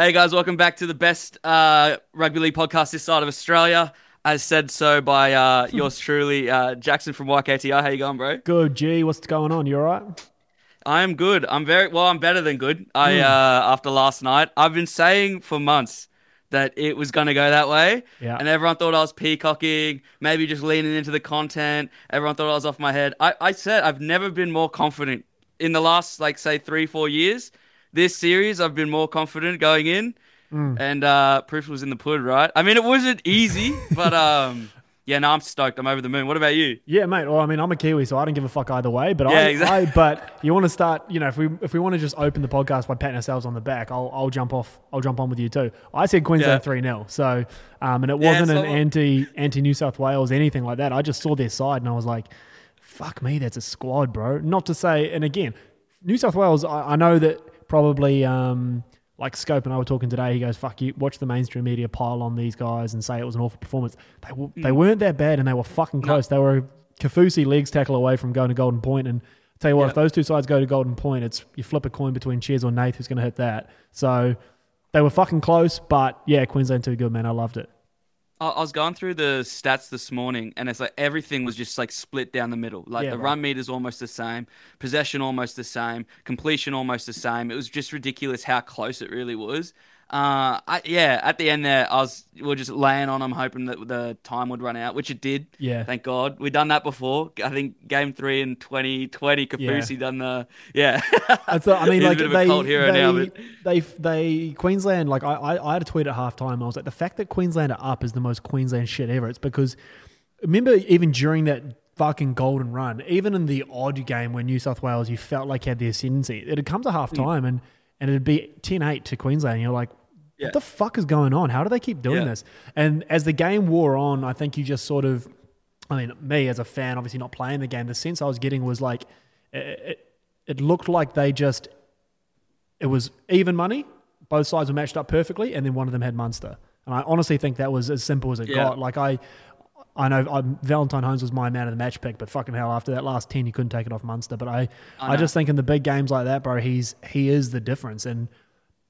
Hey guys, welcome back to the best rugby league podcast this side of Australia. As said so by yours truly, Jackson from YKTR. How you going, bro? Good, G. What's going on? You all right? I am good. I'm better than good. After last night, I've been saying for months that it was going to go that way. Yeah. And everyone thought I was peacocking, maybe just leaning into the content. Everyone thought I was off my head. I said I've never been more confident in the last, like, say, 3-4 years. This series, I've been more confident going in. And proof was in the pudding, right? I mean, it wasn't easy, but I'm stoked. I'm over the moon. What about you? Yeah, mate. Well, I mean, I'm a Kiwi, so I don't give a fuck either way. But but you want to start, you know, if we want to just open the podcast by patting ourselves on the back, I'll jump on with you too. I said Queensland 3-0. So, and it wasn't an anti New South Wales anything like that. I just saw their side and I was like, fuck me, that's a squad, bro. Not to say, and again, New South Wales. I know that probably. Like Scope and I were talking today, he goes, fuck you, watch the mainstream media pile on these guys and say it was an awful performance. They weren't that bad and they were fucking close. No. They were Kafusi legs tackle away from going to Golden Point. And I'll tell you what, if those two sides go to Golden Point, it's you flip a coin between Cheers or Nate who's going to hit that. So they were fucking close, but yeah, Queensland too good, man. I loved it. I was going through the stats this morning and it's like everything was just like split down the middle. Like the run meter's almost the same, possession almost the same, completion almost the same. It was just ridiculous how close it really was. At the end there, we were just laying on them hoping that the time would run out, which it did. Yeah. Thank God. We've done that before. I think game 3 in 2020, Kafusi done the... Yeah. Queensland, like I had a tweet at halftime. I was like, the fact that Queensland are up is the most Queensland shit ever. It's because, remember even during that fucking golden run, even in the odd game where New South Wales, you felt like had the ascendancy, it had come to halftime and it'd be 10-8 to Queensland. And you're like, what the fuck is going on? How do they keep doing this? And as the game wore on, I think you just sort of, I mean, me as a fan, obviously not playing the game, the sense I was getting was like, it looked like it was even money. Both sides were matched up perfectly, and then one of them had Munster. And I honestly think that was as simple as it got. Like, I know Valentine Holmes was my man of the match pick, but fucking hell, after that last 10, you couldn't take it off Munster. But I just think in the big games like that, bro, he is the difference. And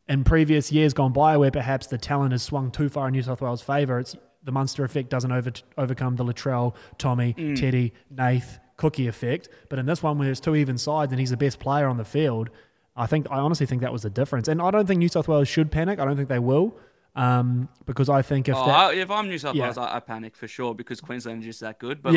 in previous years gone by where perhaps the talent has swung too far in New South Wales' favour, it's the Munster effect doesn't overcome the Latrell, Tommy, Teddy, Nate, Cookie effect. But in this one where it's two even sides and he's the best player on the field, I honestly think that was the difference. And I don't think New South Wales should panic. I don't think they will. Because I think if I'm New South Wales, I panic for sure because Queensland is just that good. But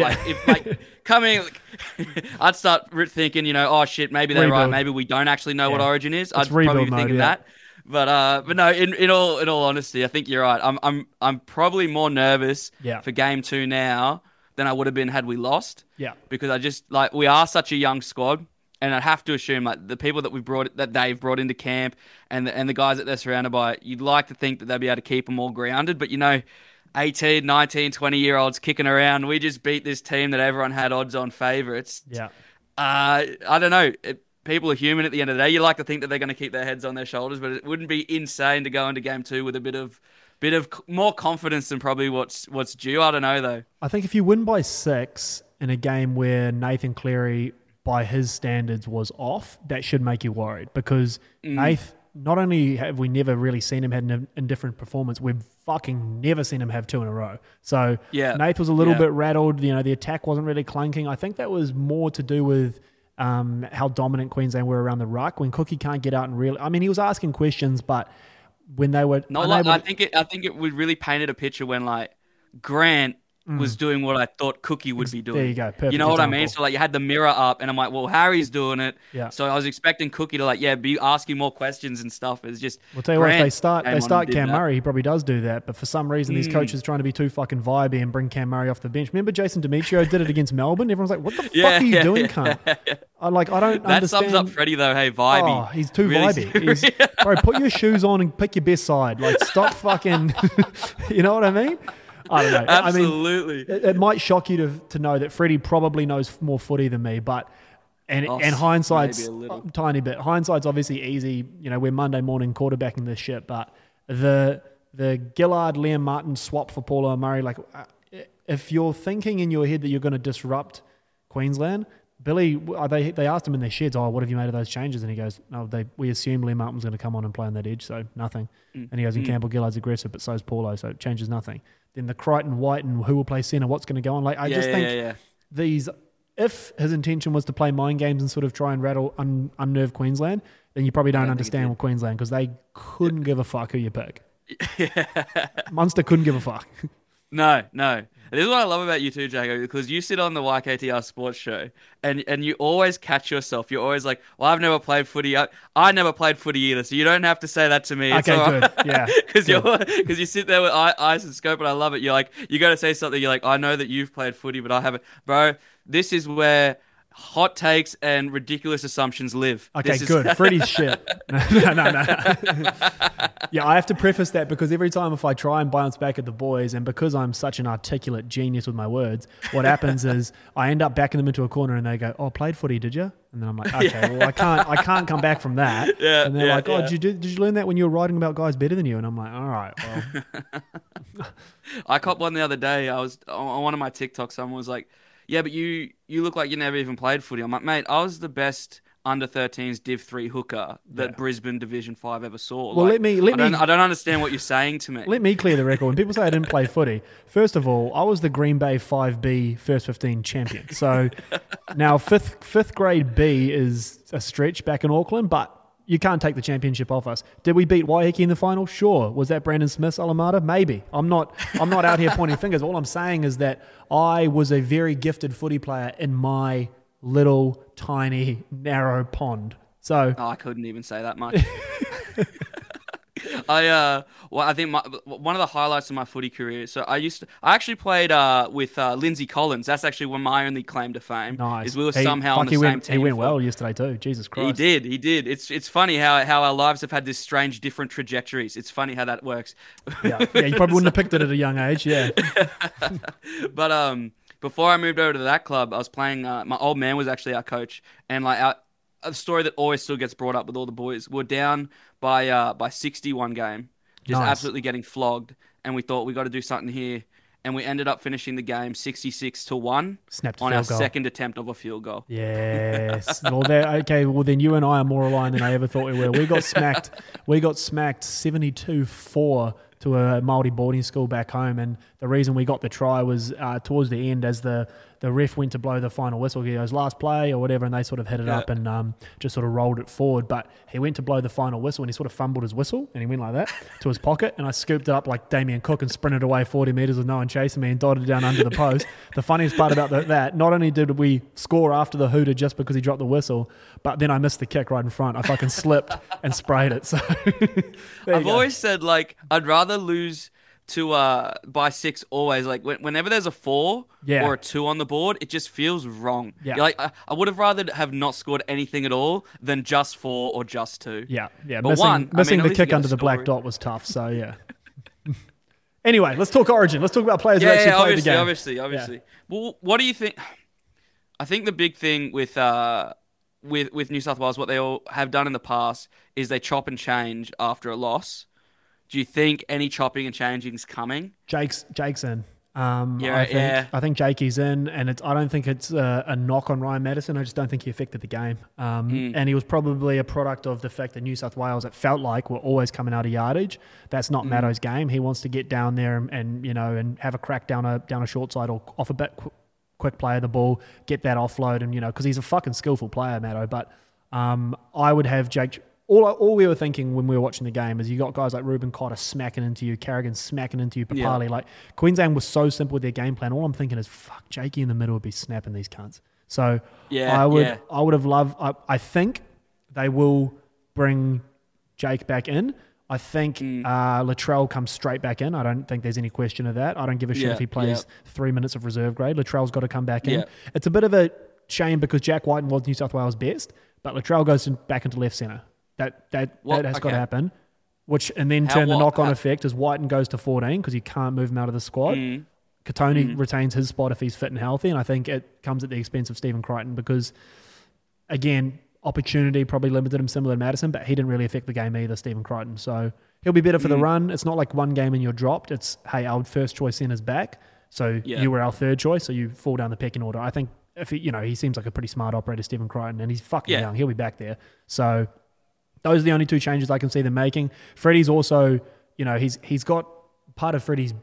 I'd start thinking, you know, oh shit, maybe they're right. Maybe we don't actually know what Origin is. I'd probably be thinking that. But no, in all honesty, I think you're right. I'm probably more nervous for game 2 now than I would have been had we lost. Yeah, because I just like we are such a young squad. And I'd have to assume, like the people that they've brought into camp, and the guys that they're surrounded by, you'd like to think that they'd be able to keep them all grounded. But you know, 18, 19, 20-year-olds kicking around, we just beat this team that everyone had odds on favourites. Yeah, I don't know. People are human at the end of the day. You like to think that they're going to keep their heads on their shoulders, but it wouldn't be insane to go into game 2 with a bit of more confidence than probably what's due. I don't know though. I think if you win by 6 in a game where Nathan Cleary, by his standards, was off, that should make you worried because Nath, not only have we never really seen him had an indifferent performance, we've fucking never seen him have 2 in a row. So Nath was a little bit rattled. You know, the attack wasn't really clunking. I think that was more to do with how dominant Queensland were around the ruck when Cookie can't get out and really... I mean, he was asking questions, but when they were... No, like, I think it would really painted a picture when like Grant was doing what I thought Cookie would be doing. There you go. Perfect. You know what example. I mean? So like you had the mirror up and I'm like, well, Harry's doing it. Yeah. So I was expecting Cookie to be asking more questions and stuff. It's just we'll tell you Grant what, if they start Cam Murray, he probably does do that. But for some reason these coaches are trying to be too fucking vibey and bring Cam Murray off the bench. Remember Jason Demetrio did it against Melbourne? Everyone's like, what the fuck are you doing, cunt? Yeah. I don't understand. That sums up Freddie though, hey, vibey. Oh, he's too vibey. Bro, put your shoes on and pick your best side. Like stop fucking you know what I mean? I don't know. Absolutely. I mean, it might shock you to know that Freddie probably knows more footy than me, but and hindsight's a tiny bit. Hindsight's obviously easy. You know, we're Monday morning quarterbacking this shit, but the Gillard Liam Martin swap for Paulo Murray, like if you're thinking in your head that you're going to disrupt Queensland, Billy, they asked him in their sheds, oh, what have you made of those changes? And he goes, no, we assume Liam Martin's going to come on and play on that edge, so nothing. Mm. And he goes, and Campbell Gillard's aggressive, but so's Paulo, so it changes nothing. Then the Crichton, Whiten, who will play centre, what's going to go on? Like, I just think these, if his intention was to play mind games and sort of try and rattle, unnerve Queensland, then you probably don't understand Queensland because they couldn't give a fuck who you pick. Munster couldn't give a fuck. No. This is what I love about you too, Jago, because you sit on the YKTR sports show and you always catch yourself. You're always like, well, I've never played footy. I never played footy either, so you don't have to say that to me. Okay, good. Yeah. Because you sit there with eyes and scope, and I love it. You're like, you got to say something. You're like, I know that you've played footy, but I haven't. Bro, this is where hot takes and ridiculous assumptions live. Okay, good. Freddie's shit. No. Yeah, I have to preface that because every time if I try and bounce back at the boys, and because I'm such an articulate genius with my words, what happens is I end up backing them into a corner and they go, oh, played footy, did you? And then I'm like, okay, well, I can't come back from that. Yeah, and they're like, oh, did you learn that when you were writing about guys better than you? And I'm like, all right, well. I caught one the other day. I was on one of my TikToks. Someone was like, yeah, but you look like you never even played footy. I'm like, mate, I was the best under 13s Div 3 hooker that Brisbane Division 5 ever saw. Well, like, I don't understand what you're saying to me. Let me clear the record. When people say I didn't play footy, first of all, I was the Green Bay 5B first 15 champion. So now fifth grade B is a stretch back in Auckland, but you can't take the championship off us. Did we beat Waiheke in the final? Sure. Was that Brandon Smith's Alamada? Maybe. I'm not out here pointing fingers. All I'm saying is that I was a very gifted footy player in my little, tiny, narrow pond. So I couldn't even say that much. I think one of the highlights of my footy career. So I actually played with Lindsay Collins. That's actually when my only claim to fame. Nice. Is we were somehow on the same team. He went well yesterday too. Jesus Christ. He did. It's funny how our lives have had this strange different trajectories. It's funny how that works. Yeah. You probably wouldn't have picked it at a young age. Yeah. But before I moved over to that club, I was playing. My old man was actually our coach, and like a story that always still gets brought up with all the boys. We're down by 61 game, just absolutely getting flogged, and we thought we got to do something here, and we ended up finishing the game 66-1 on our second attempt of a field goal. Yes. Well, then you and I are more aligned than I ever thought we were. We got smacked 72-4 to a Māori boarding school back home, and the reason we got the try was towards the end as the ref went to blow the final whistle. He goes, last play or whatever, and they sort of hit it up and just sort of rolled it forward. But he went to blow the final whistle, and he sort of fumbled his whistle, and he went like that to his pocket, and I scooped it up like Damien Cook and sprinted away 40 metres with no one chasing me and dotted down under the post. The funniest part about that, not only did we score after the hooter just because he dropped the whistle, but then I missed the kick right in front. I fucking slipped and sprayed it. So I've always said, like, I'd rather lose to by six always. Like whenever there's a 4 or a 2 on the board, it just feels wrong. Yeah. You're like, I would have rather have not scored anything at all than just 4 or just 2. Yeah. But missing the kick under the black dot was tough. So yeah. Anyway, let's talk Origin. Let's talk about players who actually played the game. Obviously. Well, what do you think? I think the big thing with New South Wales, what they all have done in the past is they chop and change after a loss. Do you think any chopping and changing is coming? Jake's in. I think Jakey's in, and I don't think it's a knock on Ryan Madison. I just don't think he affected the game. And he was probably a product of the fact that New South Wales, it felt like, were always coming out of yardage. That's not Matto's game. He wants to get down there and have a crack down a short side or off a bit quick play of the ball, get that offload, and because he's a fucking skillful player, Matto. But I would have Jake. All we were thinking when we were watching the game is you got guys like Reuben Cotter smacking into you, Carrigan smacking into you, Papali. Yeah. Like, Queensland was so simple with their game plan. All I'm thinking is, fuck, Jakey in the middle would be snapping these cunts. So I think they will bring Jake back in. I think Latrell comes straight back in. I don't think there's any question of that. I don't give a shit if he plays 3 minutes of reserve grade. Latrell's got to come back in. It's a bit of a shame because Jack White was New South Wales' best, but Latrell goes back into left centre. That has got to happen, the knock-on effect is Whiten goes to 14 because you can't move him out of the squad. Katoni retains his spot if he's fit and healthy, and I think it comes at the expense of Stephen Crichton because, again, opportunity probably limited him similar to Madison, but he didn't really affect the game either, Stephen Crichton. So he'll be better for the run. It's not like one game and you're dropped. It's, hey, our first choice centre's back, so you were our third choice, so you fall down the pecking order. I think if he, you know, he seems like a pretty smart operator, Stephen Crichton, and he's fucking young. He'll be back there. So those are the only two changes I can see them making. Freddie's also, you know, he's got part of Freddie's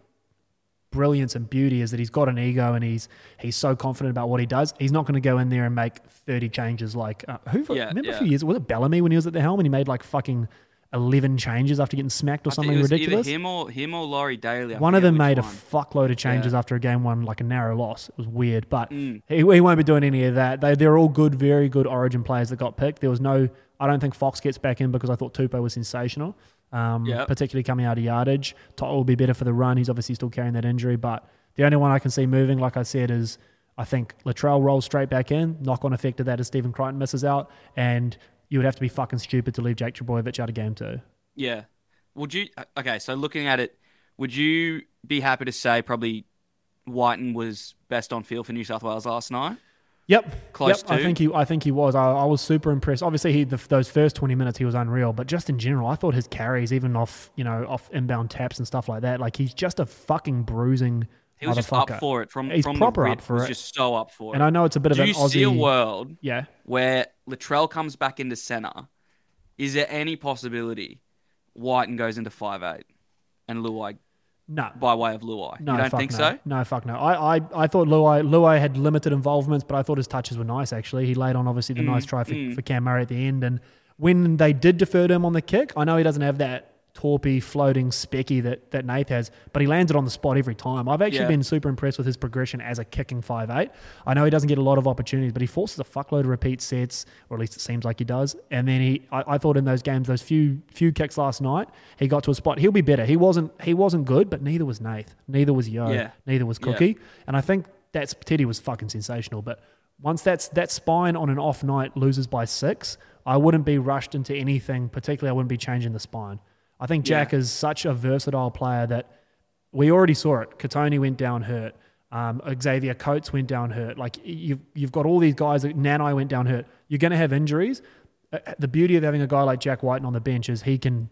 brilliance and beauty is that he's got an ego and he's so confident about what he does. He's not going to go in there and make 30 changes like a few years, was it Bellamy when he was at the helm and he made like fucking 11 changes after getting smacked or something ridiculous? Him or Laurie Daly. One of them made a fuckload of changes after a game one, like a narrow loss. It was weird, but he won't be doing any of that. They're all good, very good Origin players that got picked. There was no, I don't think Fox gets back in because I thought Tupou was sensational. Particularly coming out of yardage. Tot will be better for the run. He's obviously still carrying that injury, but the only one I can see moving, like I said, is I think Latrell rolls straight back in. Knock-on effect of that is Stephen Crichton misses out, and you would have to be fucking stupid to leave Jake Trbojevic out of game two. Yeah. Would you? Okay, so looking at it, would you be happy to say probably Whiten was best on field for New South Wales last night? Yep. Close to. I think he was. I was super impressed. Obviously, those first 20 minutes he was unreal, but just in general, I thought his carries, even off inbound taps and stuff like that, like he's just a fucking bruising motherfucker. He was just up for it. He's proper up for it. He's just so up for it. And I know it's a bit of an Aussie... Do you see a world where Latrell comes back into centre? Is there any possibility Whiten goes into 5'8" and Luai... No. By way of Luai. No, you don't think so? No, fuck no. I thought Luai had limited involvements, but I thought his touches were nice, actually. He laid on, obviously, the nice try for Cam Murray at the end. And when they did defer to him on the kick, I know he doesn't have that torpy, floating specky that Nate has, but he landed on the spot every time. I've actually been super impressed with his progression as a kicking 5'8". I know he doesn't get a lot of opportunities, but he forces a fuckload of repeat sets, or at least it seems like he does. And then I thought in those games, those few kicks last night, he got to a spot. He'll be better. He wasn't good, but neither was Nate. Neither was Yo. Yeah. Neither was Cookie. Yeah. And I think that's Teddy was fucking sensational. But once that spine on an off night loses by 6, I wouldn't be rushed into anything. Particularly, I wouldn't be changing the spine. I think Jack is such a versatile player that we already saw it. Katoni went down hurt. Xavier Coates went down hurt. Like you've got all these guys. Nanai went down hurt. You're going to have injuries. The beauty of having a guy like Jack White on the bench is he can.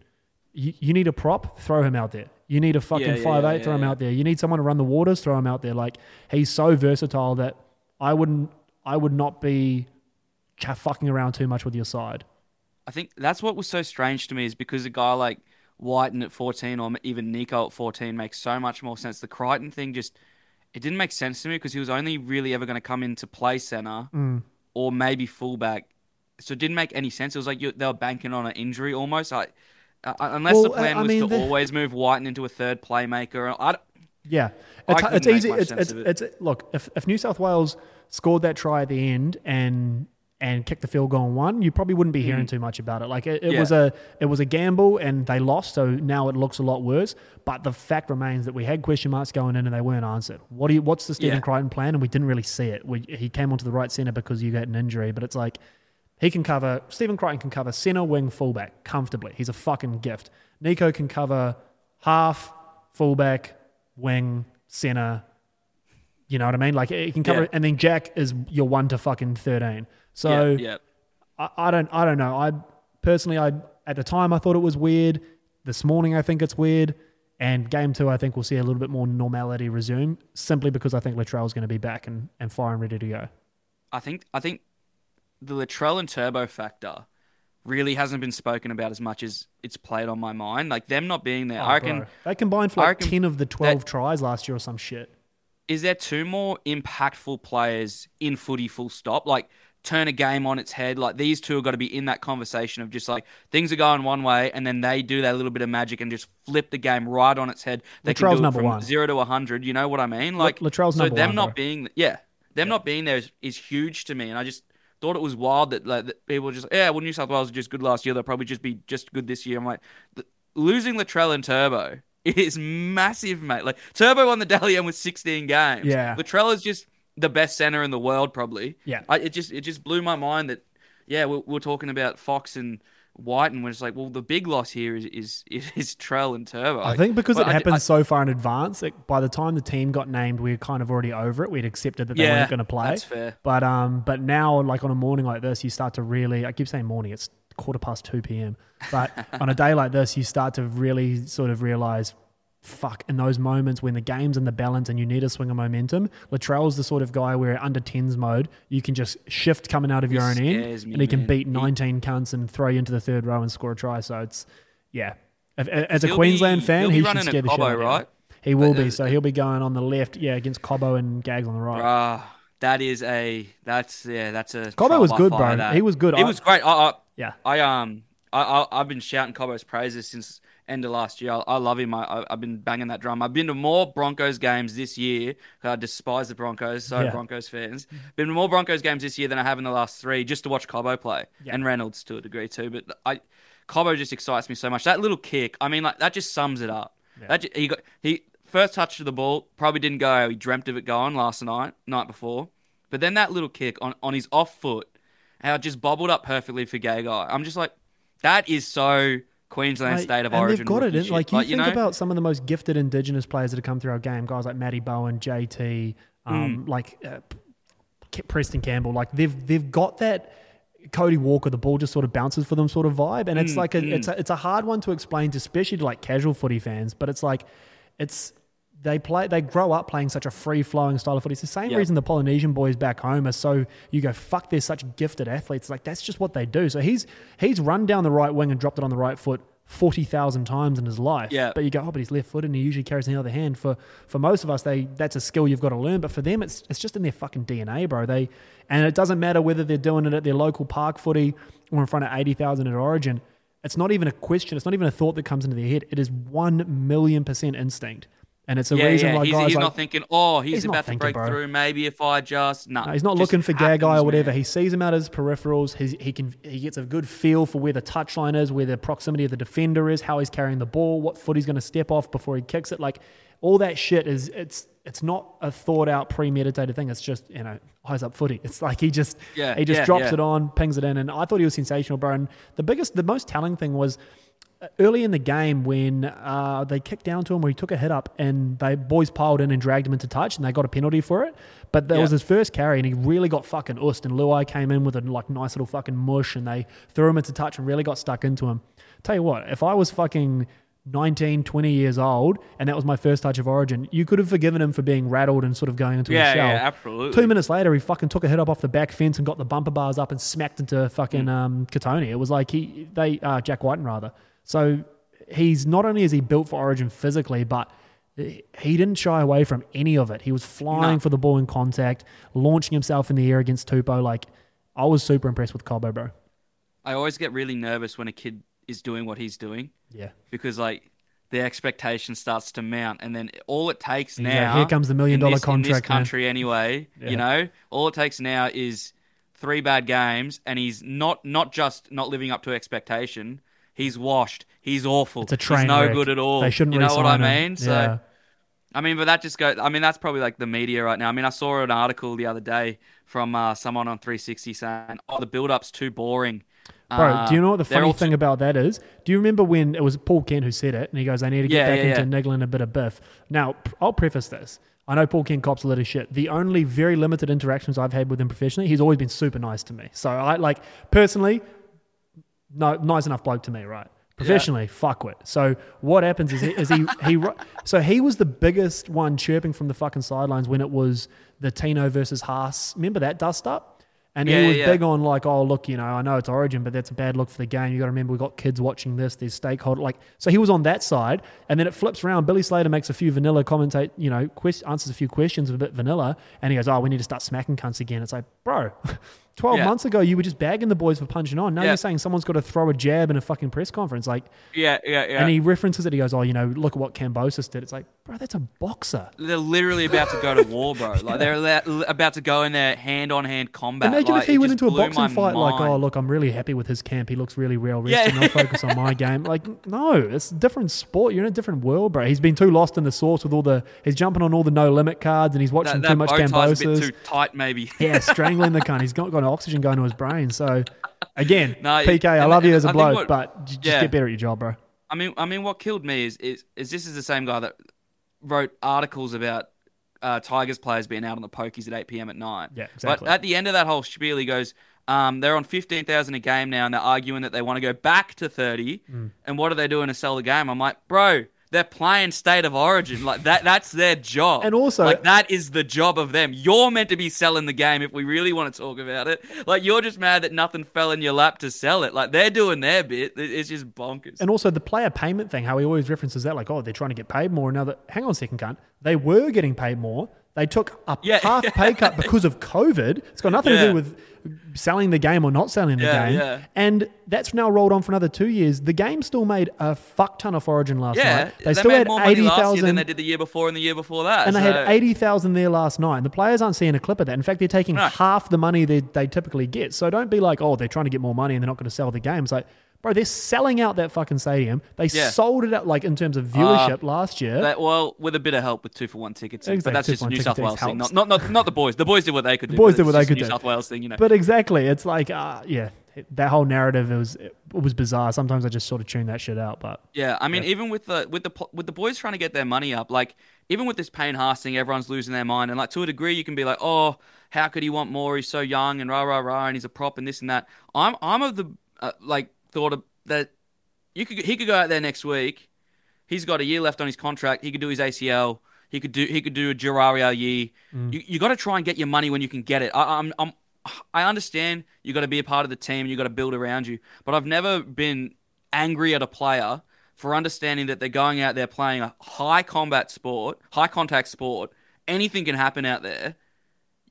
You need a prop, throw him out there. You need a fucking 5'8", throw him out there. You need someone to run the waters, throw him out there. Like he's so versatile that I would not be fucking around too much with your side. I think that's what was so strange to me is because a guy like Whiten at 14 or even Nico at 14 makes so much more sense. The Crichton thing it didn't make sense to me because he was only really ever going to come into play centre or maybe fullback. So it didn't make any sense. It was like they were banking on an injury almost. Unless the plan was to always move Whiten into a third playmaker. It's easy. Look, if New South Wales scored that try at the end and kicked the field goal and won, you probably wouldn't be hearing too much about it. Like it was a gamble and they lost, so now it looks a lot worse. But the fact remains that we had question marks going in and they weren't answered. What's the Stephen Crichton plan? And we didn't really see it. He came onto the right centre because you got an injury, but it's like Stephen Crichton can cover centre, wing, fullback comfortably. He's a fucking gift. Nico can cover half, fullback, wing, centre. You know what I mean? Like he can cover, and then Jack is your 1 to fucking 13. So I don't know. I personally, at the time I thought it was weird. This morning I think it's weird, and game two I think we'll see a little bit more normality resume simply because I think Latrell's going to be back and firing ready to go. I think the Latrell and Turbo factor really hasn't been spoken about as much as it's played on my mind. Like them not being there, I reckon they combined for like 10 of the 12 tries last year or some shit. Is there two more impactful players in footy full stop? Like turn a game on its head. Like these two have got to be in that conversation of just like things are going one way and then they do that little bit of magic and just flip the game right on its head. They Latrell's can do it number from one. 0 to 100. You know what I mean? Like Latrell's so number them one, not bro. Being not being there is huge to me. And I just thought it was wild that like that people just well New South Wales was just good last year. They'll probably just be just good this year. I'm like losing Latrell and Turbo is massive, mate. Like Turbo won the Daly M with 16 games. Yeah, Latrell is just the best center in the world, probably. Yeah, it just blew my mind that, we're talking about Fox and White, and we're just like, well, the big loss here is Trell and Turbo. I think because it happened so far in advance, like by the time the team got named, we were kind of already over it. We'd accepted that they weren't going to play. That's fair. But now, like on a morning like this, you start to really. I keep saying morning. It's 2:15 p.m. But on a day like this, you start to really sort of realize fuck, in those moments when the game's in the balance and you need a swing of momentum, Latrell's the sort of guy where under 10s mode, you can just shift coming out of your own end and he can beat 19 cunts and throw you into the third row and score a try. So it's, yeah. As a Queensland fan, he should scare the shit out of him. He will be. So he'll be going on the left, yeah, against Cobbo and Gags on the right. That's a Cobbo was good, bro. He was good. It was great. I've been shouting Cobbo's praises since end of last year. I love him. I've been banging that drum. I've been to more Broncos games this year. I despise the Broncos, Broncos fans. Been to more Broncos games this year than I have in the last three, just to watch Cobbo play, and Reynolds to a degree too. But Cobbo just excites me so much. That little kick, I mean, like, that just sums it up. Yeah. He first touch of the ball, probably didn't go. He dreamt of it going last night before. But then that little kick on his off foot, how it just bobbled up perfectly for Gay Guy. I'm just like, that is so Queensland State of Origin. They've got it. You think about some of the most gifted Indigenous players that have come through our game, guys like Matty Bowen, JT, Preston Campbell. Like they've got that Cody Walker, the ball just sort of bounces for them sort of vibe, and it's it's a hard one to explain, especially to like casual footy fans. But it's like they grow up playing such a free flowing style of footy. It's the same reason the Polynesian boys back home are so, you go, fuck, they're such gifted athletes. Like that's just what they do. So he's run down the right wing and dropped it on the right foot 40,000 times in his life. Yeah. But you go, but he's left foot and he usually carries in the other hand. For most of us, that's a skill you've got to learn. But for them, it's just in their fucking DNA, bro. And it doesn't matter whether they're doing it at their local park footy or in front of 80,000 at Origin. It's not even a question. It's not even a thought that comes into their head. It is 1,000,000% instinct. And it's a reason why guys... He's not thinking, he's about to break through. Maybe if I just... No, he's not looking for Gag Guy or whatever. Man. He sees him out of his peripherals. He gets a good feel for where the touchline is, where the proximity of the defender is, how he's carrying the ball, what foot he's going to step off before he kicks it. Like, all that shit is... It's not a thought-out, premeditated thing. It's just, eyes up footy. It's like he just drops it on, pings it in. And I thought he was sensational, bro. And the most telling thing was... early in the game when they kicked down to him where he took a hit up and they boys piled in and dragged him into touch and they got a penalty for it. But that was his first carry and he really got fucking oosed, and Luai came in with a nice little fucking mush and they threw him into touch and really got stuck into him. Tell you what, if I was fucking 19, 20 years old and that was my first touch of Origin, you could have forgiven him for being rattled and sort of going into a shell. Yeah, absolutely. 2 minutes later, he fucking took a hit up off the back fence and got the bumper bars up and smacked into fucking Katoni. It was like Jack Whiten rather. So he's not only is he built for Origin physically, but he didn't shy away from any of it. He was flying for the ball in contact, launching himself in the air against Tupou. Like, I was super impressed with Cobbo, bro. I always get really nervous when a kid is doing what he's doing. Yeah. Because, the expectation starts to mount, and then all it takes now... Here comes the $1 million contract, in this country anyway, all it takes now is 3 bad games, and he's not just not living up to expectation... He's washed. He's awful. It's a train wreck. He's no good at all. They shouldn't resign him. You know what I mean? So, yeah. I mean, but that just goes... I mean, that's probably the media right now. I mean, I saw an article the other day from someone on 360 saying, the build-up's too boring. Bro, do you know what the funny thing about that is? Do you remember when it was Paul Kent who said it, and he goes, they need to get back into niggling a bit of biff. Now, I'll preface this. I know Paul Kent cops a lot of shit. The only very limited interactions I've had with him professionally, he's always been super nice to me. So, I personally... No, nice enough bloke to me, right? Professionally, fuckwit. So what happens is he was the biggest one chirping from the fucking sidelines when it was the Tino versus Haas. Remember that dust up? And he was big on I know it's Origin, but that's a bad look for the game. You got to remember, we've got kids watching this. There's stakeholder so he was on that side, and then it flips around. Billy Slater makes a few vanilla commentate, answers a few questions a bit vanilla, and he goes, we need to start smacking cunts again. It's like, bro, 12 months ago you were just bagging the boys for punching on. Now you're saying someone's got to throw a jab in a fucking press conference, And he references it. He goes, look at what Cambosis did. It's like, bro, that's a boxer. They're literally about to go to war, bro. They're about to go in their hand-on-hand combat. Imagine if he went into a boxing fight, I'm really happy with his camp. He looks really well-rested. I'll focus on my game. No, it's a different sport. You're in a different world, bro. He's been too lost in the sauce with he's jumping on all the no-limit cards and he's watching too much Cambosis. That bow tie's a bit too tight, maybe. Yeah, strangling the cunt. He's got oxygen going to his brain. So again, PK, I love you as a bloke, but just get better at your job, bro. I mean, what killed me is this is the same guy that wrote articles about Tigers players being out on the pokies at 8 p.m. at night. Yeah, exactly. But at the end of that whole spiel, he goes, they're on 15,000 a game now, and they're arguing that they want to go back to 30. And what are they doing to sell the game? I'm like, bro, They're playing State of Origin. Like that, that's their job. And also, like, that is the job of them. You're meant to be selling the game if we really want to talk about it. Like, you're just mad that nothing fell in your lap to sell it. Like, they're doing their bit. It's just bonkers. And also the player payment thing, how he always references that, like, oh, they're trying to get paid more. Now that, hang on a second, cunt. They were getting paid more. They took a half pay cut because of COVID. It's got nothing to do with selling the game or not selling the game. Yeah. And that's now rolled on for another 2 years. The game still made a fuck ton of Origin last night. They still made more 80,000 money last year than they did the year before and the year before that. And they had 80,000 there last night. And the players aren't seeing a clip of that. In fact, they're taking half the money they typically get. So don't be like, oh, they're trying to get more money and they're not going to sell the game. It's like, bro, they're selling out that fucking stadium. They sold it out, like, in terms of viewership last year. Well, with a bit of help with 2-for-1 tickets. Exactly, but that's just a New South Wales thing. Not the boys. The boys did what they could do. The boys did what they could do. New South Wales thing, you know. But exactly. It's like, that whole narrative, it was bizarre. Sometimes I just sort of tune that shit out. But yeah, I mean, even with the boys trying to get their money up, like, even with this Payne Haas thing, everyone's losing their mind. And, like, to a degree, you can be like, oh, how could he want more? He's so young and rah, rah, rah, and he's a prop and this and that. I'm of the, he could go out there next week. He's got a year left on his contract. He could do his ACL. He could do a Jararia year. You got to try and get your money when you can get it. I understand you got to be a part of the team. You got to build around you. But I've never been angry at a player for understanding that they're going out there playing a high contact sport. Anything can happen out there.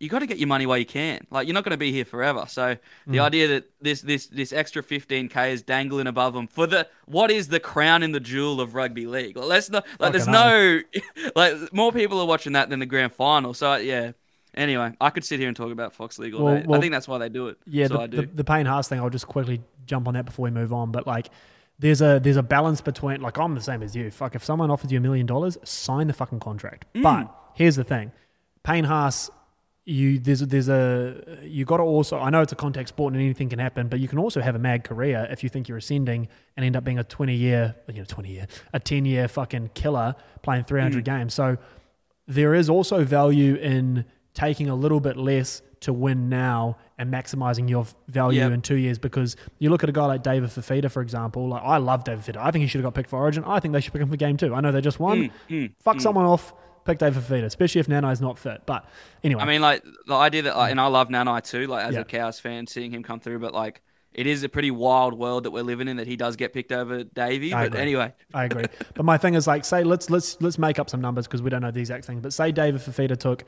You got to get your money while you can. Like, you're not going to be here forever. So the idea that this extra 15K is dangling above them for the what is the crown and the jewel of rugby league? Well, let's not like. There's no like more people are watching that than the grand final. So yeah. Anyway, I could sit here and talk about Fox League all day. I think that's why they do it. Yeah, the Payne Haas thing. I'll just quickly jump on that before we move on. But like, there's a balance between, like, I'm the same as you. Fuck, if someone offers you $1 million, sign the fucking contract. But here's the thing, Payne Haas. You got to also, I know it's a contact sport and anything can happen, but you can also have a mad career if you think you're ascending and end up being a 10-year fucking killer playing 300 games. So there is also value in taking a little bit less to win now and maximizing your value in 2 years, because you look at a guy like David Fifita, for example. Like, I love David Fifita. I think he should have got picked for Origin. I think they should pick him for game 2. I know they just won. Fuck someone off. Pick David Fifita, especially if Nanai's not fit. But anyway, I mean, like, the idea that, like, and I love Nanai too, like, as a Cows fan, seeing him come through. But, like, it is a pretty wild world that we're living in that he does get picked over Davey. Anyway, I agree. But my thing is, like, say let's make up some numbers because we don't know the exact thing. But say David Fifita took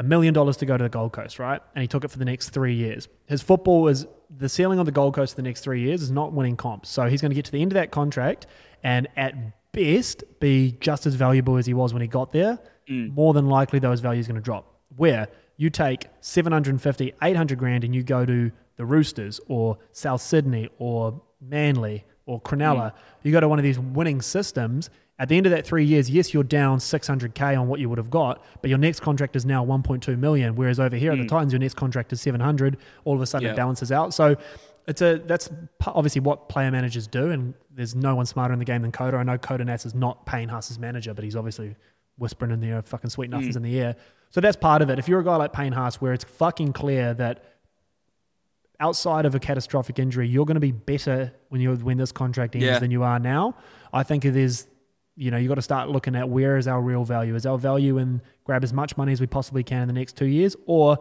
$1 million to go to the Gold Coast, right? And he took it for the next 3 years. His football is the ceiling on the Gold Coast for the next 3 years is not winning comps. So he's going to get to the end of that contract and at best be just as valuable as he was when he got there. More than likely, though, his value is going to drop. Where you take 750, 800 grand and you go to the Roosters or South Sydney or Manly or Cronulla, you go to one of these winning systems. At the end of that 3 years, yes, you're down 600K on what you would have got, but your next contract is now 1.2 million. Whereas over here at the Titans, your next contract is 700. All of a sudden it balances out. So that's obviously what player managers do. And there's no one smarter in the game than Cotter. I know Cotter Nats is not Payne Haas's manager, but he's obviously whispering in the air, fucking sweet nothings in the air. So that's part of it. If you're a guy like Payne Haas, where it's fucking clear that outside of a catastrophic injury, you're going to be better when this contract ends than you are now. I think it is, you got to start looking at where is our real value. Is our value in grab as much money as we possibly can in the next 2 years, or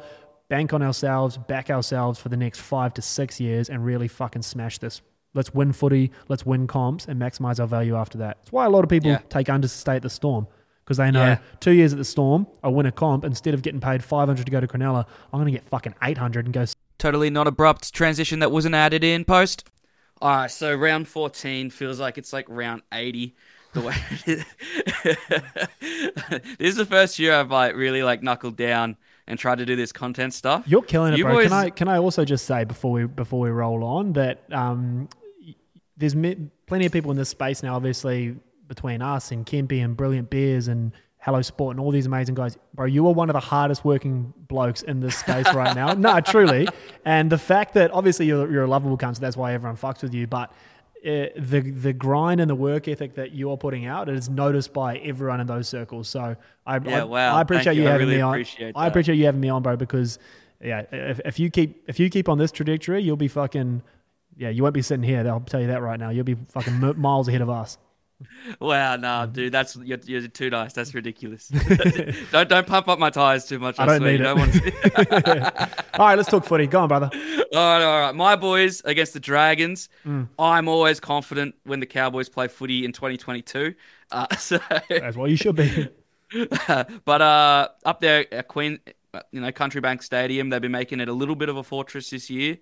bank on ourselves, back ourselves for the next 5 to 6 years and really fucking smash this? Let's win footy, let's win comps and maximize our value after that. That's why a lot of people take under stay at the Storm. Because they know 2 years at the Storm, I win a comp. Instead of getting paid 500 to go to Cronulla, I'm going to get fucking 800 and go. Totally not abrupt transition that wasn't added in post. All right, so round 14 feels like it's like round 80. The way it is. This is the first year I've really knuckled down and tried to do this content stuff. You're killing it, bro. Boys... Can I also just say before we roll on that there's plenty of people in this space now, obviously. Between us and Kempy and Brilliant Bears and Hello Sport and all these amazing guys. Bro, you are one of the hardest working blokes in this space right now. No, truly. And the fact that obviously you're a lovable cunt, so that's why everyone fucks with you, but the grind and the work ethic that you're putting out is noticed by everyone in those circles. So I appreciate you having me on. I appreciate you having me on, bro, because if you keep on this trajectory, you'll be fucking you won't be sitting here. I'll tell you that right now. You'll be fucking miles ahead of us. Wow, nah, dude, that's you're too nice. That's ridiculous. Don't pump up my tires too much. I don't want to. All right, let's talk footy. Go on, brother. All right. My boys against the Dragons. I'm always confident when the Cowboys play footy in 2022. That's what you should be. But up there at Country Bank Stadium, they've been making it a little bit of a fortress this year.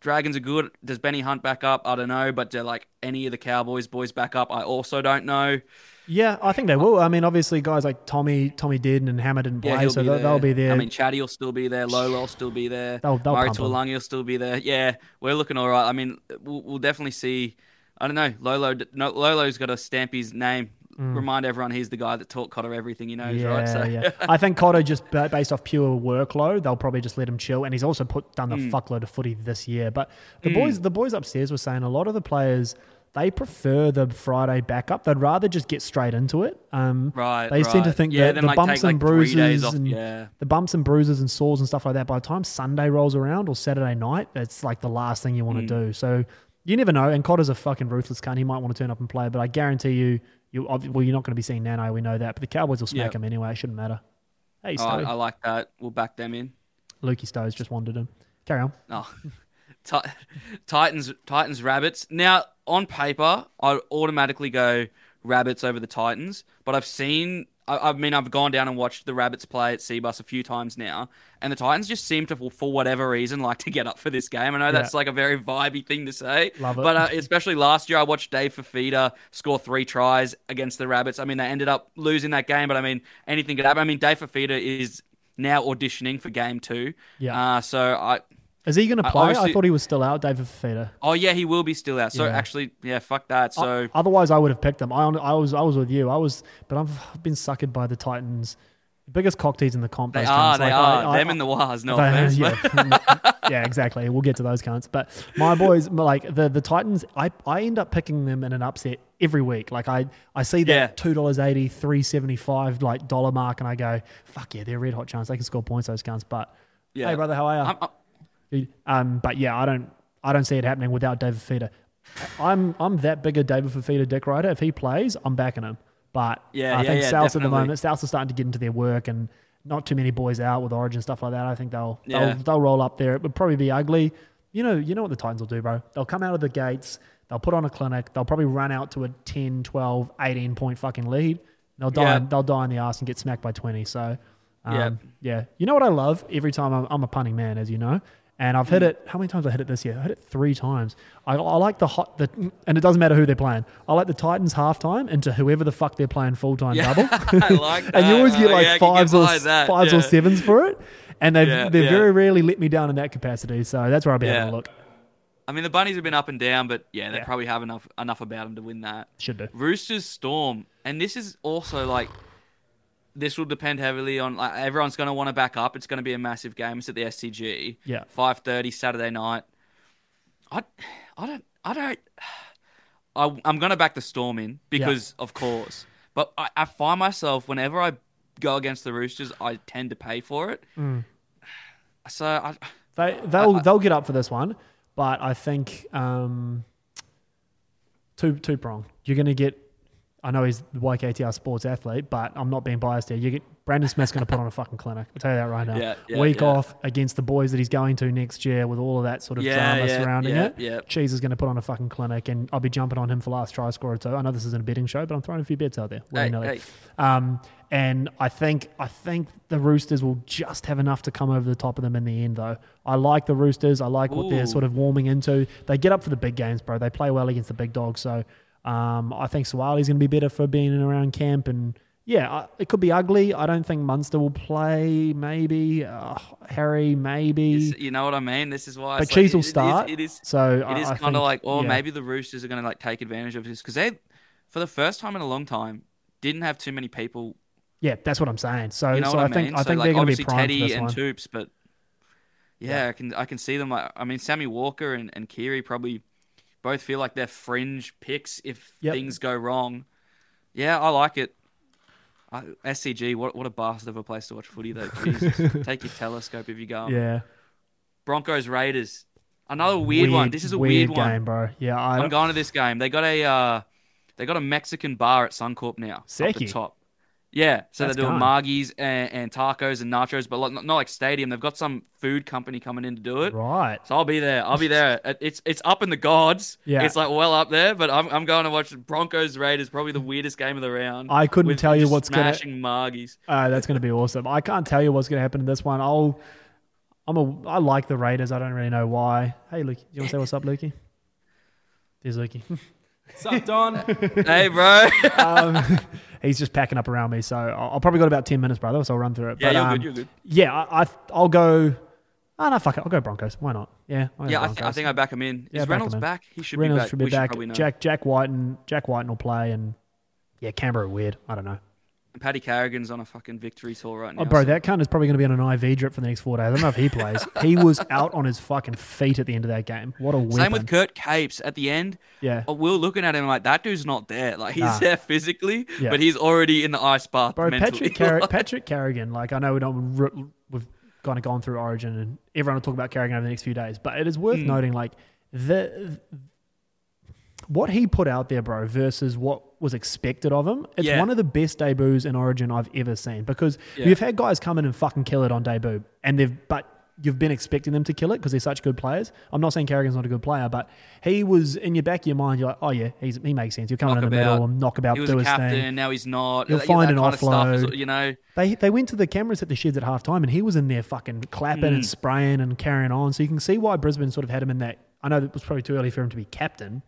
Dragons are good. Does Benny Hunt back up? I don't know. But do any of the Cowboys boys back up? I also don't know. Yeah, I think they will. I mean, obviously, guys like Tommy Dearden and Hammer didn't play, so they'll be there. I mean, Chatty will still be there. Lolo will still be there. Murray Tuolangi will still be there. Yeah, we're looking all right. I mean, we'll definitely see. I don't know. Lolo's got to stamp his name. Remind everyone he's the guy that taught Cotter everything he knows, right? So, yeah. I think Cotter, just based off pure workload, they'll probably just let him chill. And he's also done the fuckload of footy this year. But the boys upstairs were saying a lot of the players, they prefer the Friday backup. They'd rather just get straight into it. They seem to think that the bumps and bruises and sores and stuff like that, by the time Sunday rolls around or Saturday night, it's the last thing you want to do. So you never know. And Cotter's a fucking ruthless cunt. He might want to turn up and play, but I guarantee you, you're not going to be seeing Nanai, we know that, but the Cowboys will smack him anyway. It shouldn't matter. Hey, Stowe. I like that. We'll back them in. Lukey Stowe's just wandered him. Carry on. Oh. Titans, Rabbits. Now, on paper, I automatically go Rabbits over the Titans, but I've seen... I've gone down and watched the Rabbits play at Seabus a few times now, and the Titans just seem to, for whatever reason, like to get up for this game. I know that's a very vibey thing to say. Love it. But especially last year, I watched Dave Fifita score 3 tries against the Rabbits. I mean, they ended up losing that game, but I mean, anything could happen. I mean, Dave Fifita is now auditioning for game 2. Yeah. Is he going to play? I thought he was still out, David Fifita. Oh, yeah, he will be still out. So, fuck that. So otherwise, I would have picked him. I was with you. But I've been suckered by the Titans. The biggest cock tees in the comp. Them and the Wahs, no offense. Yeah, exactly. We'll get to those cunts. But my boys, the Titans, I end up picking them in an upset every week. I see that $2.80, $3.75 dollar mark, and I go, fuck yeah, they're a red hot chance. They can score points, those cunts. But hey, brother, how are you? I don't see it happening without David Fifita. I'm that big a David Fifita dick rider. If he plays, I'm backing him. But I think Souths at the moment, Souths are starting to get into their work and not too many boys out with Origin stuff like that. I think they'll roll up there. It would probably be ugly. You know what the Titans will do, bro. They'll come out of the gates. They'll put on a clinic. They'll probably run out to a 10, 12, 18 point fucking lead. They'll die in the arse and get smacked by 20. So you know what I love? Every time I'm a punting man, as you know. And I've hit it, how many times I hit it this year? I hit it 3 times. I like and it doesn't matter who they're playing. I like the Titans halftime into whoever the fuck they're playing full-time double. I like that. And you always get fives or 7s for it. And they've very rarely let me down in that capacity. So that's where I'll be having a look. I mean, the Bunnies have been up and down, but they probably have enough about them to win that. Should do. Roosters, Storm. And this is also this will depend heavily on everyone's going to want to back up. It's going to be a massive game. It's at the SCG. Yeah, 5:30 Saturday night. I'm going to back the Storm in because of course. But I find myself whenever I go against the Roosters, I tend to pay for it. So they'll get up for this one, but I think two prong. You're going to get. I know he's the YKTR sports athlete, but I'm not being biased here. Brandon Smith's going to put on a fucking clinic. I'll tell you that right now. Week off against the boys that he's going to next year with all of that sort of drama surrounding it. Yeah. Cheese is going to put on a fucking clinic, and I'll be jumping on him for last try scorer too. I know this isn't a betting show, but I'm throwing a few bets out there. Hey. And I think the Roosters will just have enough to come over the top of them in the end, though. I like the Roosters. I like what they're sort of warming into. They get up for the big games, bro. They play well against the big dogs, so... I think Suwali's going to be better for being in and around camp. And, it could be ugly. I don't think Munster will play, maybe. Harry, maybe. You know what I mean? This is why. But Cheese will start. It is kind of maybe the Roosters are going to take advantage of this. Because they, for the first time in a long time, didn't have too many people. Yeah, that's what I'm saying. So, you know what I mean? I think they're going to be primed for this one. Teddy and Tupou, but I can see them. I mean, Sammy Walker and Keary probably... both feel like they're fringe picks if things go wrong. Yeah, I like it. SCG, what a bastard of a place to watch footy, though. Jesus. Take your telescope if you go. Yeah. Broncos, Raiders. Another weird one. This is a weird one. Game, bro. Yeah, I'm going to this game. They got a They got a Mexican bar at Suncorp now. Seki. Up the top. Yeah, so they're doing margies and tacos and nachos, but not like stadium. They've got some food company coming in to do it. Right. So I'll be there. It's up in the gods. Yeah. It's like well up there, but I'm going to watch Broncos Raiders, probably the weirdest game of the round. I couldn't tell you what's going to happen. Smashing margies. That's going to be awesome. I can't tell you what's going to happen in this one. I like the Raiders. I don't really know why. Hey, Lukey, you want to say what's up, Lukey? There's Lukey. Sup, Don? Hey, bro. He's just packing up around me, so I'll probably got about 10 minutes, brother, so I'll run through it. Yeah, but, you're good. Yeah, I'll go... Oh, no, fuck it. I'll go Broncos. Why not? Yeah, I think I back him in. Yeah, is Reynolds back? He should Reynolds be back. Should be we back. Should probably know. Jack Whiten will play, and yeah, Canberra are weird. I don't know. And Paddy Carrigan's on a fucking victory tour right now. Oh, bro, that cunt is probably going to be on an IV drip for the next 4 days. I don't know if he plays. He was out on his fucking feet at the end of that game. What a weapon. Same with Kurt Capes at the end. Yeah. We're looking at him like, that dude's not there. Like, he's there physically, but he's already in the ice bath mentally. Patrick Carrigan, like, I know we've kind of gone through Origin and everyone will talk about Carrigan over the next few days, but it is worth noting, like, what he put out there, bro, versus what was expected of him, it's one of the best debuts in Origin I've ever seen, because you've had guys come in and fucking kill it on debut, and you've been expecting them to kill it because they're such good players. I'm not saying Carrigan's not a good player, but he was in your back of your mind, you're like, oh yeah, he makes sense. You'll come in the middle and knock about, do his thing. He was a captain, now he's not. You'll find an offload. They went to the cameras at the sheds at halftime, and he was in there fucking clapping and spraying and carrying on, so you can see why Brisbane sort of had him in that. I know it was probably too early for him to be captain,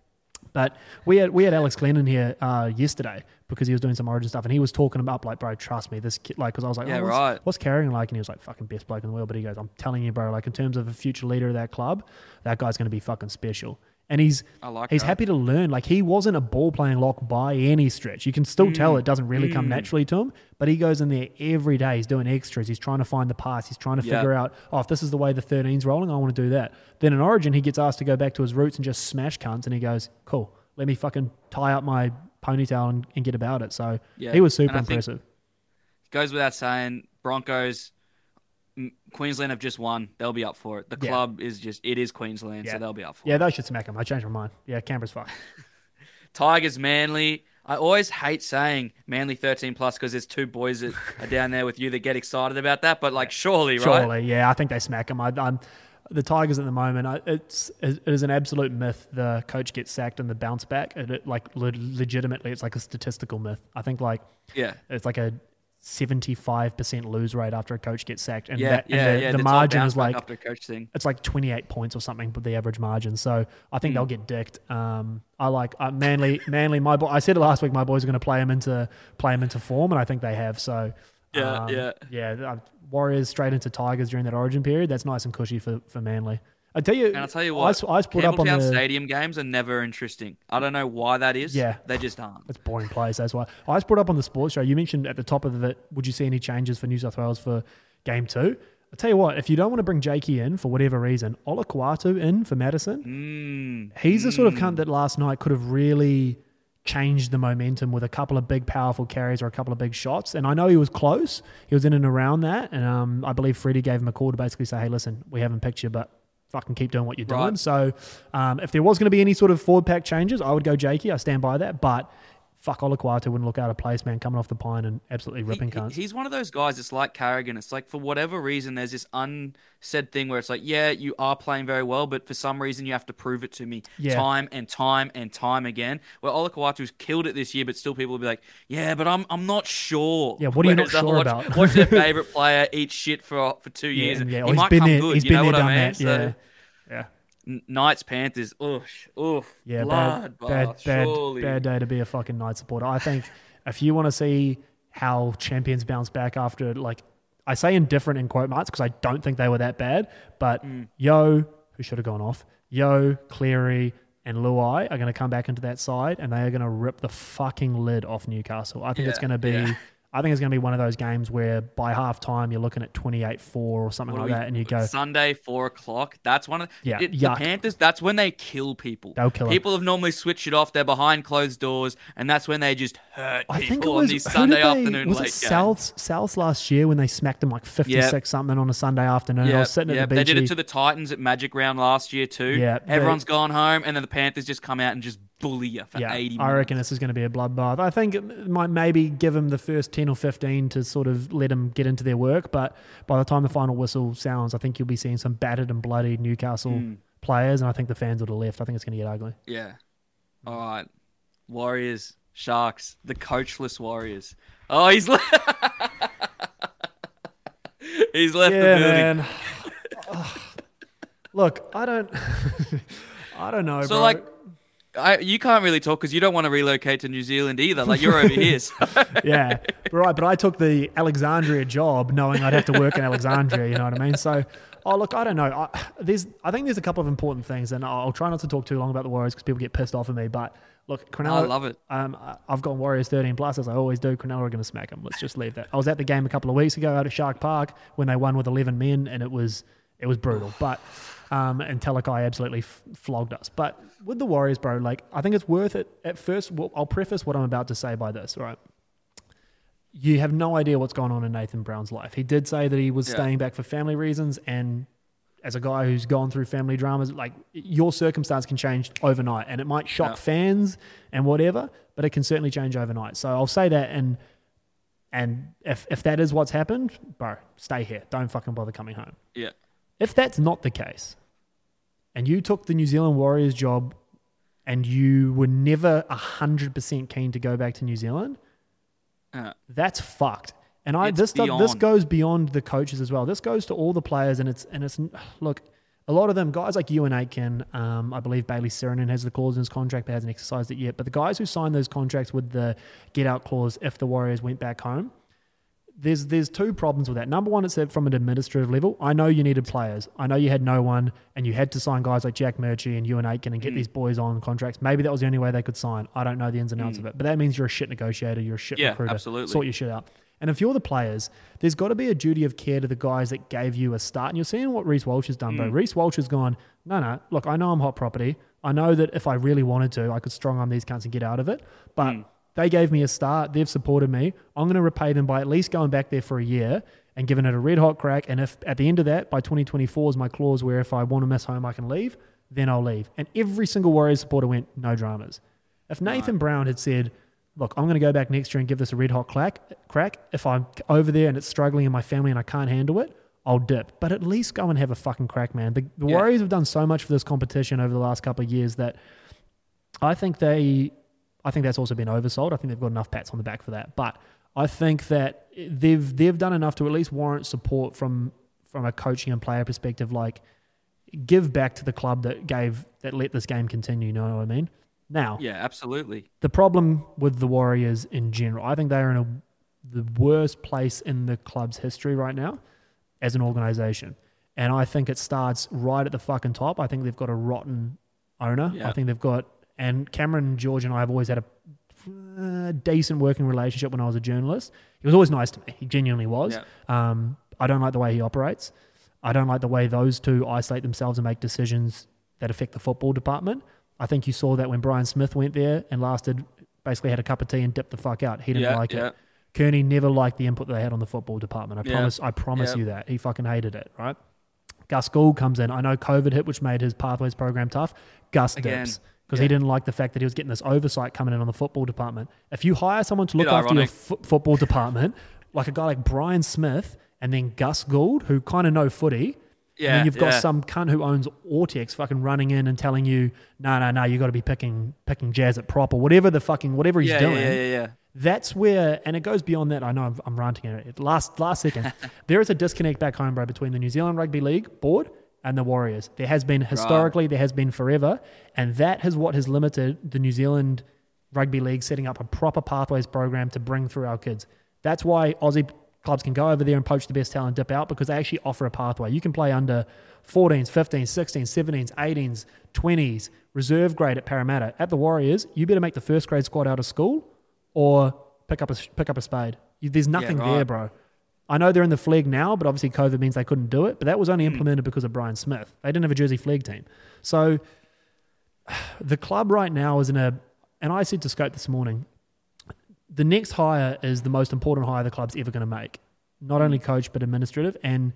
but we had Alex Glennon here yesterday because he was doing some Origin stuff, and he was talking him up like, bro, trust me, this kid, like, because I was like, what's Carrigan like? And he was like, fucking best bloke in the world. But he goes, I'm telling you, bro, like, in terms of a future leader of that club, that guy's going to be fucking special. And he's happy to learn. Like, he wasn't a ball playing lock by any stretch. You can still tell it doesn't really come naturally to him, but he goes in there every day. He's doing extras. He's trying to find the pass. He's trying to figure out, if this is the way the 13's rolling, I want to do that. Then in Origin, he gets asked to go back to his roots and just smash cunts, and he goes, cool, let me fucking tie up my ponytail and get about it. So he was super impressive. It goes without saying, Broncos... Queensland have just won. They'll be up for it. The club is just... It is Queensland, so they'll be up for it. Yeah, they should smack them. I changed my mind. Yeah, Canberra's fucked. Tigers, Manly. I always hate saying Manly 13+, because there's two boys that are down there with you that get excited about that, but like surely, right? Surely, yeah. I think they smack them. The Tigers at the moment, it is an absolute myth. The coach gets sacked and the bounce back. Legitimately, it's like a statistical myth. I think it's like a... 75% lose rate after a coach gets sacked, and the margin is like after a coach thing. It's like 28 points or something, but the average margin. So I think they'll get dicked. I like Manly. My boy, I said it last week. My boys are going to play him into form, and I think they have. So Warriors straight into Tigers during that Origin period. That's nice and cushy for Manly. I'll tell you what, I put up on the stadium games are never interesting. I don't know why that is. Yeah. They just aren't. It's boring plays, that's why. I just brought up on the sports show, you mentioned at the top of it, would you see any changes for New South Wales for game 2? I'll tell you what, if you don't want to bring Jakey in for whatever reason, Ola Kawatu in for Madison. He's the sort of cunt that last night could have really changed the momentum with a couple of big powerful carries or a couple of big shots, and I know he was close. He was in and around that, and I believe Freddie gave him a call to basically say, hey, listen, we haven't picked you, but fucking keep doing what you're doing. So if there was going to be any sort of forward pack changes, I would go Jakey. I stand by that. But fuck, Ola Kawatu wouldn't look out of place, man, coming off the pine and absolutely ripping cunts. He's one of those guys that's like Carrigan. It's like, for whatever reason, there's this unsaid thing where it's like, yeah, you are playing very well, but for some reason you have to prove it to me time and time again. Well, Ola Kawatu's killed it this year, but still people will be like, yeah, but I'm not sure. Yeah, what are you not sure about? Watch their favourite player eat shit for 2 years. Yeah, and he might come there, good. He's been there, done that. Yeah. Knights, Panthers, bad day to be a fucking Knights supporter. I think if you want to see how champions bounce back after, like, I say indifferent in quote marks because I don't think they were that bad, but Yo, who should have gone off, Yo, Cleary and Luai are going to come back into that side and they are going to rip the fucking lid off Newcastle. I think it's going to be... Yeah. I think it's going to be one of those games where by halftime you're looking at 28-4 or something like that, and you go Sunday 4:00. That's one of the Panthers. That's when they kill people. They'll kill people. Have normally switched it off. They're behind closed doors, and that's when they just hurt people. I think it was on these Sunday afternoon late games. Souths last year when they smacked them like 56 something on a Sunday afternoon. Yep. I was sitting at the beach. They did it to the Titans at Magic Round last year too. Everyone's gone home, and then the Panthers just come out and just bully you for 80 minutes. I reckon this is going to be a bloodbath. I think it might maybe give him the first 10 or 15 to sort of let him get into their work, but by the time the final whistle sounds, I think you'll be seeing some battered and bloody Newcastle players, and I think the fans would have left. I think it's going to get ugly. Yeah. All right. Warriors, Sharks, the coachless Warriors. Oh, he's left. He's left the building. Man. Look, I don't know. So, bro. You can't really talk because you don't want to relocate to New Zealand either. Like, you're over here. So. Yeah, right. But I took the Alexandria job knowing I'd have to work in Alexandria. You know what I mean? So, look, I don't know. I think there's a couple of important things, and I'll try not to talk too long about the Warriors because people get pissed off at me. But look, Cronulla, I love it. I've got Warriors 13+, as I always do. Cronulla are going to smack them. Let's just leave that. I was at the game a couple of weeks ago out at Shark Park when they won with 11 men, and it was brutal. But. And Talakai absolutely flogged us. But with the Warriors, bro, like, I think it's worth it. At first, I'll preface what I'm about to say by this, right? You have no idea what's going on in Nathan Brown's life. He did say that he was staying back for family reasons, and as a guy who's gone through family dramas, like, your circumstance can change overnight, and it might shock fans and whatever, but it can certainly change overnight. So I'll say that, and if that is what's happened, bro, stay here. Don't fucking bother coming home. Yeah. If that's not the case, and you took the New Zealand Warriors job and you were never 100% keen to go back to New Zealand, that's fucked. And this goes beyond the coaches as well. This goes to all the players, and it's look, a lot of them, guys like you and Aitken, I believe Bailey Sirenen has the clause in his contract but hasn't exercised it yet, but the guys who signed those contracts with the get-out clause if the Warriors went back home, There's two problems with that. Number one, it's from an administrative level. I know you needed players. I know you had no one, and you had to sign guys like Jack Murchie and Ewan Aitken and get these boys on contracts. Maybe that was the only way they could sign. I don't know the ins and outs of it. But that means you're a shit negotiator. You're a shit recruiter. Absolutely. Sort your shit out. And if you're the players, there's got to be a duty of care to the guys that gave you a start. And you're seeing what Reece Walsh has done, bro. Reece Walsh has gone, no, look, I know I'm hot property. I know that if I really wanted to, I could strong-arm these cunts and get out of it. But... They gave me a start. They've supported me. I'm going to repay them by at least going back there for a year and giving it a red-hot crack. And if at the end of that, by 2024 is my clause where if I want to miss home, I can leave, then I'll leave. And every single Warriors supporter went, no dramas. If Nathan Brown had said, look, I'm going to go back next year and give this a red-hot crack. If I'm over there and it's struggling in my family and I can't handle it, I'll dip. But at least go and have a fucking crack, man. The Warriors have done so much for this competition over the last couple of years that I think that's also been oversold. I think they've got enough pats on the back for that. But I think that they've done enough to at least warrant support from a coaching and player perspective. Like, give back to the club that let this game continue. You know what I mean? Now, yeah, absolutely. The problem with the Warriors in general, I think they're in the worst place in the club's history right now as an organisation, and I think it starts right at the fucking top. I think they've got a rotten owner. Yeah. I think they've got. And Cameron, George and I have always had a decent working relationship when I was a journalist. He was always nice to me. He genuinely was. Yeah. I don't like the way he operates. I don't like the way those two isolate themselves and make decisions that affect the football department. I think you saw that when Brian Smith went there and basically had a cup of tea and dipped the fuck out. He didn't like it. Kearney never liked the input that they had on the football department. I promise you that. He fucking hated it, right? Gus Gould comes in. I know COVID hit, which made his Pathways program tough. Gus dips. Because he didn't like the fact that he was getting this oversight coming in on the football department. If you hire someone to look after your football department, like a guy like Brian Smith and then Gus Gould, who kind of know footy, and then you've got some cunt who owns Ortex fucking running in and telling you, no, you got to be picking jazz at prop or whatever he's doing. Yeah. That's where, and it goes beyond that. I know I'm ranting at it. Last second, there is a disconnect back home, bro, between the New Zealand Rugby League board and the Warriors. There has been historically, there has been forever, and that is what has limited the New Zealand Rugby League setting up a proper pathways program to bring through our kids. That's why Aussie clubs can go over there and poach the best talent, dip out, because they actually offer a pathway. You can play under 14s, 15s, 16s, 17s, 18s, 20s, reserve grade at Parramatta. At the Warriors, you better make the first grade squad out of school or pick up a spade. There's nothing there, bro. I know they're in the flag now, but obviously COVID means they couldn't do it. But that was only implemented because of Brian Smith. They didn't have a Jersey flag team. So the club right now is in and I said to Scope this morning, the next hire is the most important hire the club's ever going to make. Not only coach, but administrative. And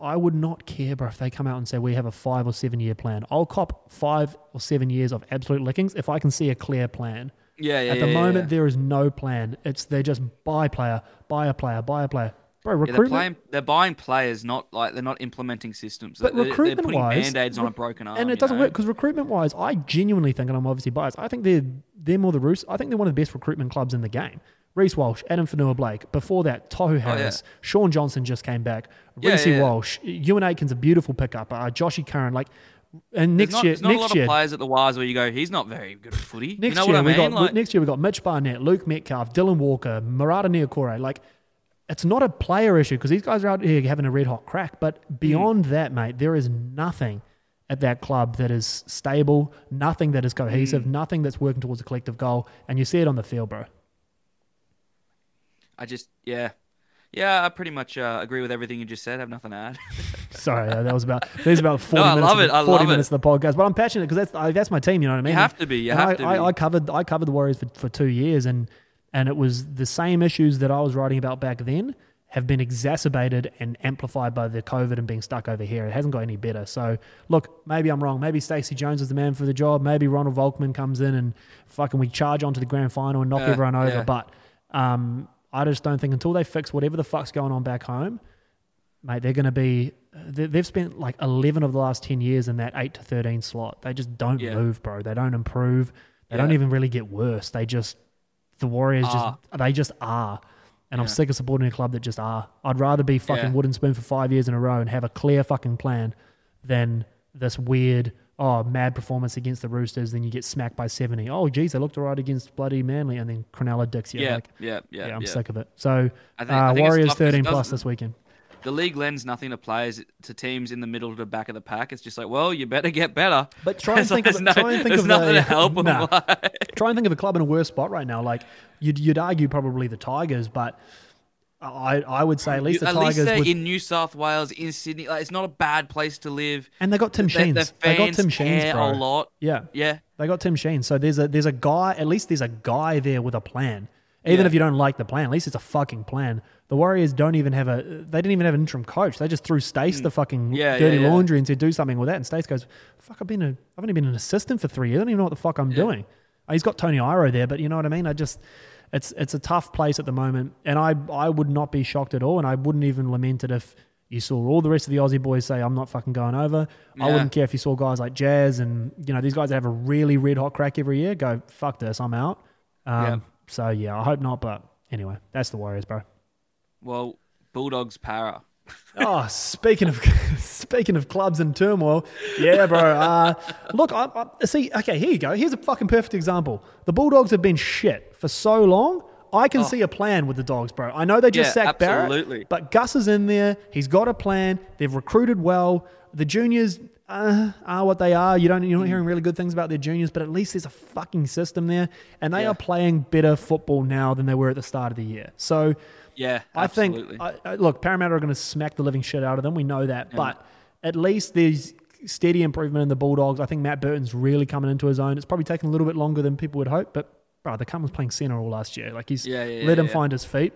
I would not care, bro, if they come out and say we have a 5 or 7 year plan. I'll cop 5 or 7 years of absolute lickings if I can see a clear plan. At the moment, there is no plan. They're just buy a player. Bro, recruitment. They're buying players, not like they're not implementing systems. But recruitment-wise, they're putting band-aids on a broken arm, and it doesn't work because recruitment-wise, I genuinely think, and I'm obviously biased, I think they're more the Roos. I think they're one of the best recruitment clubs in the game. Reece Walsh, Adam Fanua-Blake. Before that, Tohu Harris, Sean Johnson just came back. Reece Walsh, Ewan Aitken's a beautiful pickup. Joshy Curran, like. And there's not a lot of players at the Wires where you go, he's not very good at footy. Next year we got Mitch Barnett, Luke Metcalf, Dylan Walker, Murata Niokore. Like, it's not a player issue because these guys are out here having a red hot crack. But beyond that, mate, there is nothing at that club that is stable, nothing that is cohesive, nothing that's working towards a collective goal. And you see it on the field, bro. I pretty much agree with everything you just said. I have nothing to add. Sorry, that was about 40 minutes of the podcast. But I'm passionate because that's my team, you know what I mean? You have to be. I covered the Warriors for 2 years, and it was the same issues that I was writing about back then have been exacerbated and amplified by the COVID and being stuck over here. It hasn't got any better. So, look, maybe I'm wrong. Maybe Stacey Jones is the man for the job. Maybe Ronald Volkman comes in and fucking we charge onto the grand final and knock everyone over. Yeah. But I just don't think until they fix whatever the fuck's going on back home, mate, they're going to be... They've spent like 11 of the last 10 years in that 8 to 13 slot. They just don't move, bro. They don't improve. They don't even really get worse. They just... The Warriors just are. And I'm sick of supporting a club that just are. I'd rather be fucking wooden spoon for 5 years in a row and have a clear fucking plan than this weird... mad performance against the Roosters, then you get smacked by 70. Oh, geez, they looked all right against bloody Manly, and then Cronulla dicks you. I'm sick of it. So, I think Warriors 13 plus this weekend. The league lends nothing to players, to teams in the middle to the back of the pack. It's just like, well, you better get better. But try and think of a club in a worse spot right now. Like, you'd argue probably the Tigers, but... I would say at least the Tigers... At least they're in New South Wales, in Sydney. Like, it's not a bad place to live. And they got Tim Sheens. They got Tim Sheens, bro. A lot. Yeah. They got Tim Sheens. So there's a guy... At least there's a guy there with a plan. Even if you don't like the plan, at least it's a fucking plan. The Warriors don't even have a... They didn't even have an interim coach. They just threw Stace the fucking dirty laundry and said, do something with that. And Stace goes, fuck, I've only been an assistant for 3 years. I don't even know what the fuck I'm doing. He's got Tony Iro there, but you know what I mean? I just... It's a tough place at the moment, and I would not be shocked at all, and I wouldn't even lament it if you saw all the rest of the Aussie boys say, I'm not fucking going over. Yeah. I wouldn't care if you saw guys like Jazz and, you know, these guys that have a really red-hot crack every year go, fuck this, I'm out. So, I hope not, but anyway, that's the Warriors, bro. Well, Bulldogs para. Speaking of clubs in turmoil, look, I see. Okay, here you go. Here's a fucking perfect example. The Bulldogs have been shit for so long. I can see a plan with the Dogs, bro. I know they just sacked Barrett, but Gus is in there. He's got a plan. They've recruited well. The juniors are what they are. You're not hearing really good things about their juniors, but at least there's a fucking system there, and they are playing better football now than they were at the start of the year. So. Yeah, absolutely. I think, look, Parramatta are going to smack the living shit out of them. We know that. Yeah. But at least there's steady improvement in the Bulldogs. I think Matt Burton's really coming into his own. It's probably taken a little bit longer than people would hope. But, bro, the cunt was playing centre all last year. Like, he's let him find his feet.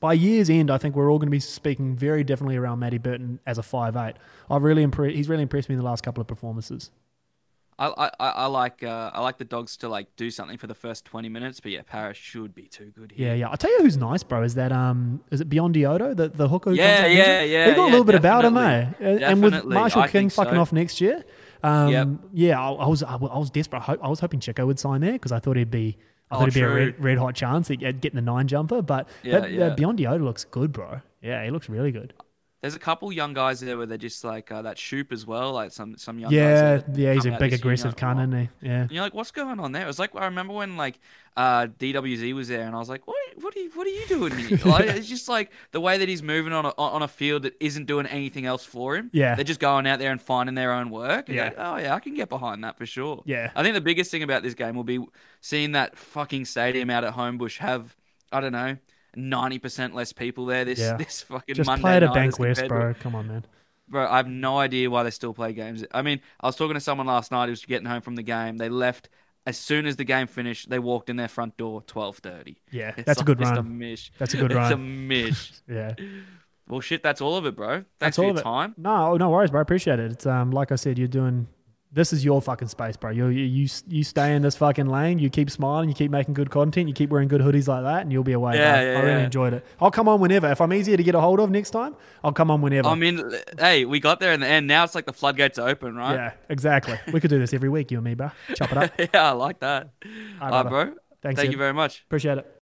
By year's end, I think we're all going to be speaking very differently around Matty Burton as a 5'8". He's really impressed me in the last couple of performances. I like the Dogs to like do something for the first 20 minutes, but Parra should be too good here. Yeah. I will tell you who's nice, bro. Is that is it Beyond Diodo, the hooker? Yeah. He got a little bit about him, eh? And with Marshall King fucking off next year, I was desperate. I was hoping Chico would sign there because I thought he'd be a red hot chance at getting the 9 jumper. But Beyond Diodo looks good, bro. Yeah, he looks really good. There's a couple young guys there where they're just like that Shoop as well, like some young guys. Yeah, he's a big aggressive cunt, isn't he? Yeah. And you're like, what's going on there? It was like I remember when like DWZ was there, and I was like, what are you doing here? Like, it's just like the way that he's moving on a field that isn't doing anything else for him. Yeah, they're just going out there and finding their own work. And I can get behind that for sure. Yeah, I think the biggest thing about this game will be seeing that fucking stadium out at Homebush have 90% less people there this fucking just Monday night. Just play at a Bankwest, bro. Come on, man. Bro, I have no idea why they still play games. I mean, I was talking to someone last night who was getting home from the game. They left as soon as the game finished. They walked in their front door 12:30. Yeah, that's a good run. It's a mish. Yeah. Well, shit, that's all of it, bro. Thanks for your time. No, no worries, bro. Appreciate it. It's like I said, you're doing. This is your fucking space, bro. You stay in this fucking lane. You keep smiling. You keep making good content. You keep wearing good hoodies like that, and you'll be away. Yeah, yeah, I really enjoyed it. I'll come on whenever. If I'm easier to get a hold of next time, I'll come on whenever. I mean, hey, we got there in the end. Now it's like the floodgates are open, right? Yeah, exactly. We could do this every week, you and me, bro. Chop it up. Yeah, I like that. All right, bro. Thank you very much. Appreciate it.